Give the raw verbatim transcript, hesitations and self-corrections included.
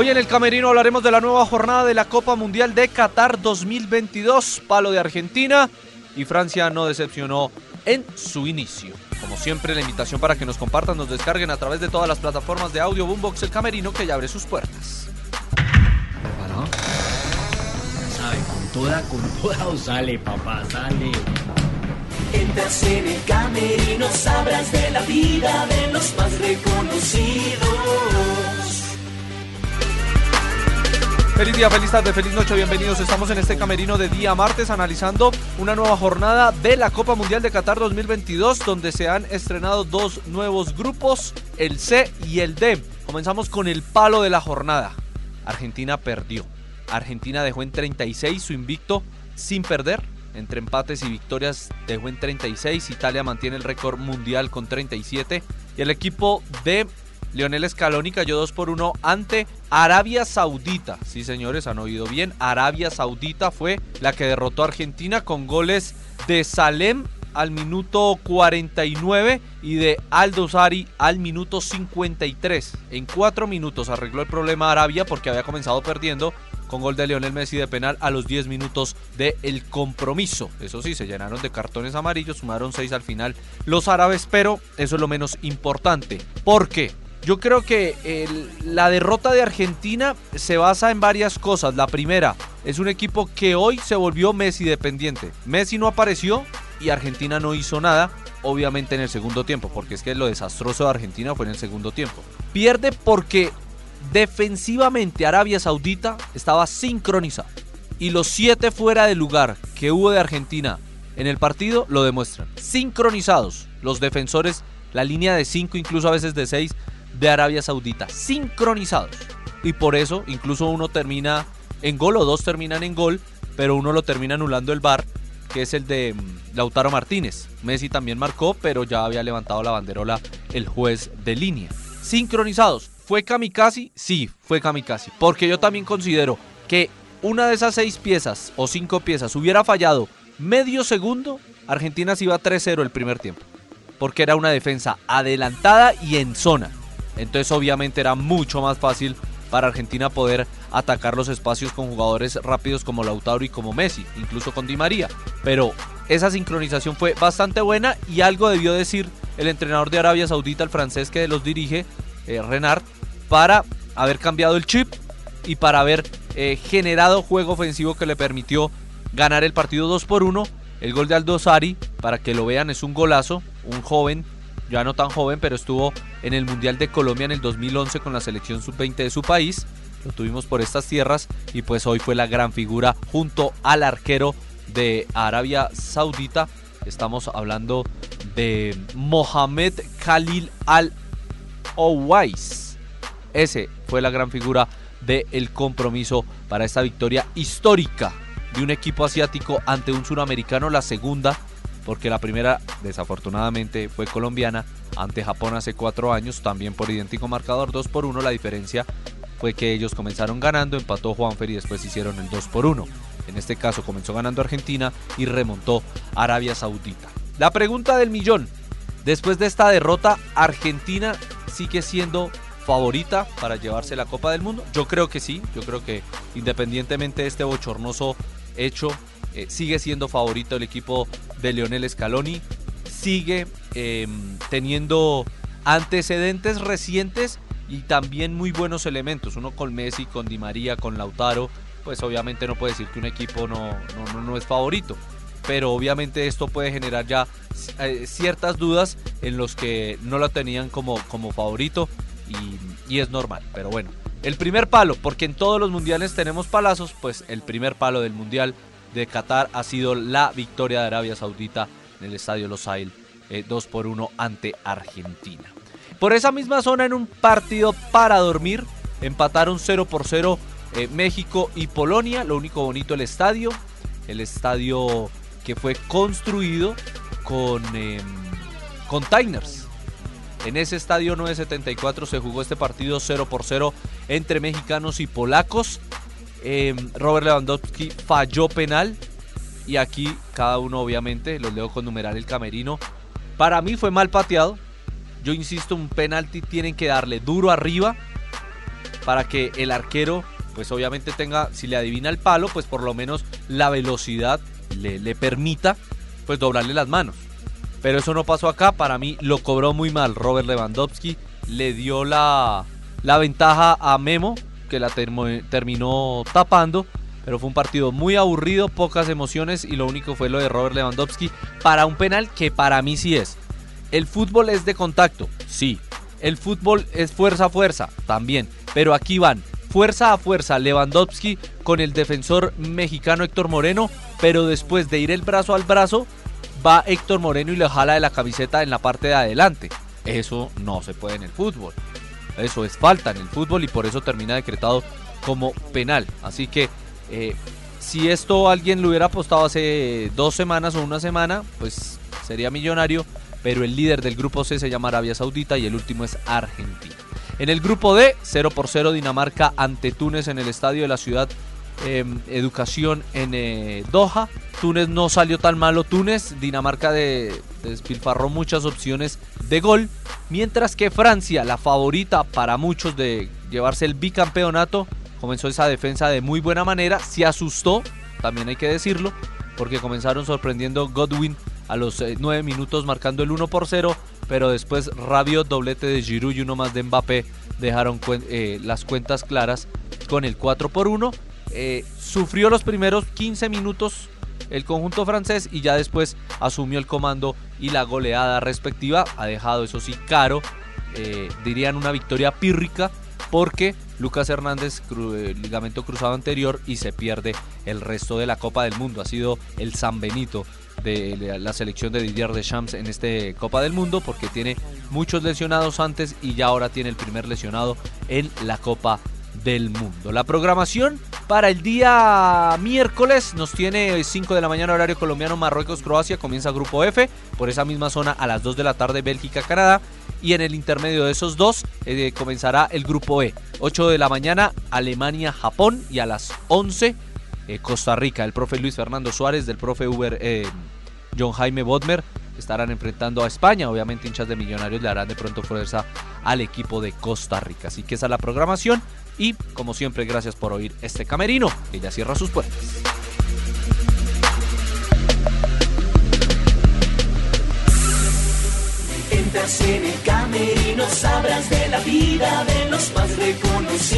Hoy en El Camerino hablaremos de la nueva jornada de la Copa Mundial de Qatar dos mil veintidós, palo de Argentina, y Francia no decepcionó en su inicio. Como siempre, la invitación para que nos compartan, nos descarguen a través de todas las plataformas de audio. Boombox, El Camerino, que ya abre sus puertas. ¿No? Sabe, con toda, con toda o sale, papá, sale. Entras en el camerino, sabrás de la vida de los más reconocidos. Feliz día, feliz tarde, feliz noche, bienvenidos. Estamos en este camerino de día martes analizando una nueva jornada de la Copa Mundial de Qatar dos mil veintidós, donde se han estrenado dos nuevos grupos, el C y el D. Comenzamos con el palo de la jornada. Argentina perdió. Argentina dejó en treinta y seis su invicto sin perder. Entre empates y victorias dejó en treinta y seis. Italia mantiene el récord mundial con treinta y siete. Y el equipo de Lionel Scaloni cayó dos por uno ante Arabia Saudita. Sí, señores, han oído bien. Arabia Saudita fue la que derrotó a Argentina con goles de Salem al minuto cuarenta y nueve y de Al-Dawsari al minuto cincuenta y tres. En cuatro minutos arregló el problema Arabia, porque había comenzado perdiendo con gol de Lionel Messi de penal a los diez minutos del compromiso. Eso sí, se llenaron de cartones amarillos, sumaron seis al final los árabes, pero eso es lo menos importante. ¿Por qué? Yo creo que el, la derrota de Argentina se basa en varias cosas. La primera, es un equipo que hoy se volvió Messi dependiente. Messi no apareció y Argentina no hizo nada, obviamente en el segundo tiempo, porque es que lo desastroso de Argentina fue en el segundo tiempo. Pierde porque defensivamente Arabia Saudita estaba sincronizada, y los siete fuera de lugar que hubo de Argentina en el partido lo demuestran. Sincronizados los defensores, la línea de cinco, incluso a veces de seis de Arabia Saudita, sincronizados, y por eso incluso uno termina en gol o dos terminan en gol, pero uno lo termina anulando el V A R, que es el de Lautaro Martínez. Messi también marcó, pero ya había levantado la banderola el juez de línea. Sincronizados. ¿Fue kamikaze? Sí, fue kamikaze, porque yo también considero que una de esas seis piezas o cinco piezas hubiera fallado medio segundo, Argentina se iba tres cero el primer tiempo, porque era una defensa adelantada y en zona. Entonces obviamente era mucho más fácil para Argentina poder atacar los espacios con jugadores rápidos como Lautaro y como Messi, incluso con Di María. Pero esa sincronización fue bastante buena, y algo debió decir el entrenador de Arabia Saudita, el francés que los dirige, eh, Renard, para haber cambiado el chip y para haber eh, generado juego ofensivo que le permitió ganar el partido dos por uno. El gol de Al-Dawsari, para que lo vean, es un golazo, un joven, ya no tan joven, pero estuvo en el Mundial de Colombia en el dos mil once con la selección sub veinte de su país. Lo tuvimos por estas tierras y pues hoy fue la gran figura junto al arquero de Arabia Saudita. Estamos hablando de Mohamed Khalil Al-Owais. Ese fue la gran figura del compromiso para esta victoria histórica de un equipo asiático ante un suramericano, la segunda, porque la primera desafortunadamente fue colombiana ante Japón hace cuatro años, también por idéntico marcador, dos por uno. La diferencia fue que ellos comenzaron ganando, empató Juanfer y después hicieron el dos por uno. En este caso comenzó ganando Argentina y remontó Arabia Saudita. La pregunta del millón: después de esta derrota, ¿Argentina sigue siendo favorita para llevarse la Copa del Mundo? Yo creo que sí, yo creo que independientemente de este bochornoso hecho, Eh, sigue siendo favorito el equipo de Lionel Scaloni, sigue eh, teniendo antecedentes recientes y también muy buenos elementos, uno con Messi, con Di María, con Lautaro. Pues obviamente no puede decir que un equipo no, no, no, no es favorito, pero obviamente esto puede generar ya eh, ciertas dudas en los que no lo tenían como, como favorito, y, y es normal, pero bueno. El primer palo, porque en todos los mundiales tenemos palazos, pues el primer palo del mundial de Qatar ha sido la victoria de Arabia Saudita en el estadio Lusail, eh, dos por uno ante Argentina. Por esa misma zona, en un partido para dormir, empataron cero por cero eh, México y Polonia. Lo único bonito, el estadio, el estadio que fue construido con eh, containers. En ese estadio nueve setenta y cuatro se jugó este partido cero por cero entre mexicanos y polacos. Eh, Robert Lewandowski falló penal, y aquí cada uno obviamente los leo con numeral El Camerino. Para mí fue mal pateado. Yo insisto, un penalti tienen que darle duro arriba para que el arquero pues obviamente tenga, si le adivina el palo, pues por lo menos la velocidad le, le permita pues doblarle las manos. Pero eso no pasó acá, para mí lo cobró muy mal Robert Lewandowski, le dio la, la ventaja a Memo, que la termo, terminó tapando, pero fue un partido muy aburrido, pocas emociones, y lo único fue lo de Robert Lewandowski para un penal que para mí sí es. El fútbol es de contacto, sí, el fútbol es fuerza a fuerza, también, pero aquí van fuerza a fuerza Lewandowski con el defensor mexicano Héctor Moreno, pero después de ir el brazo al brazo, va Héctor Moreno y le jala de la camiseta en la parte de adelante. Eso no se puede en el fútbol. Eso es falta en el fútbol y por eso termina decretado como penal. Así que eh, si esto alguien lo hubiera apostado hace dos semanas o una semana, pues sería millonario. Pero el líder del grupo C se llama Arabia Saudita y el último es Argentina. En el grupo D, cero por cero Dinamarca ante Túnez en el estadio de la ciudad Eh, educación en eh, Doha. Túnez no salió tan malo Túnez, Dinamarca de, despilfarró muchas opciones de gol, mientras que Francia, la favorita para muchos de llevarse el bicampeonato, comenzó esa defensa de muy buena manera, se asustó, también hay que decirlo, porque comenzaron sorprendiendo Godwin a los eh, nueve minutos marcando el uno por cero, pero después Rabiot, doblete de Giroud y uno más de Mbappé dejaron cuen- eh, las cuentas claras con el cuatro por uno. Eh, sufrió los primeros quince minutos el conjunto francés y ya después asumió el comando y la goleada respectiva ha dejado, eso sí, caro, eh, dirían una victoria pírrica, porque Lucas Hernández, cru- ligamento cruzado anterior, y se pierde el resto de la Copa del Mundo. Ha sido el San Benito de la selección de Didier Deschamps en esta Copa del Mundo, porque tiene muchos lesionados antes y ya ahora tiene el primer lesionado en la Copa del Mundo. La programación para el día miércoles nos tiene cinco de la mañana horario colombiano, Marruecos, Croacia, comienza grupo F, por esa misma zona a las dos de la tarde Bélgica, Canadá, y en el intermedio de esos dos eh, comenzará el grupo E, ocho de la mañana Alemania, Japón, y a las once eh, Costa Rica. El profe Luis Fernando Suárez del profe Uber, eh, John Jaime Bodmer estarán enfrentando a España, obviamente hinchas de Millonarios le harán de pronto fuerza al equipo de Costa Rica, así que esa es la programación. Y, como siempre, gracias por oír este Camerino, que ya cierra sus puertas. Entras en el Camerino, sabrás de la vida de los más reconocidos.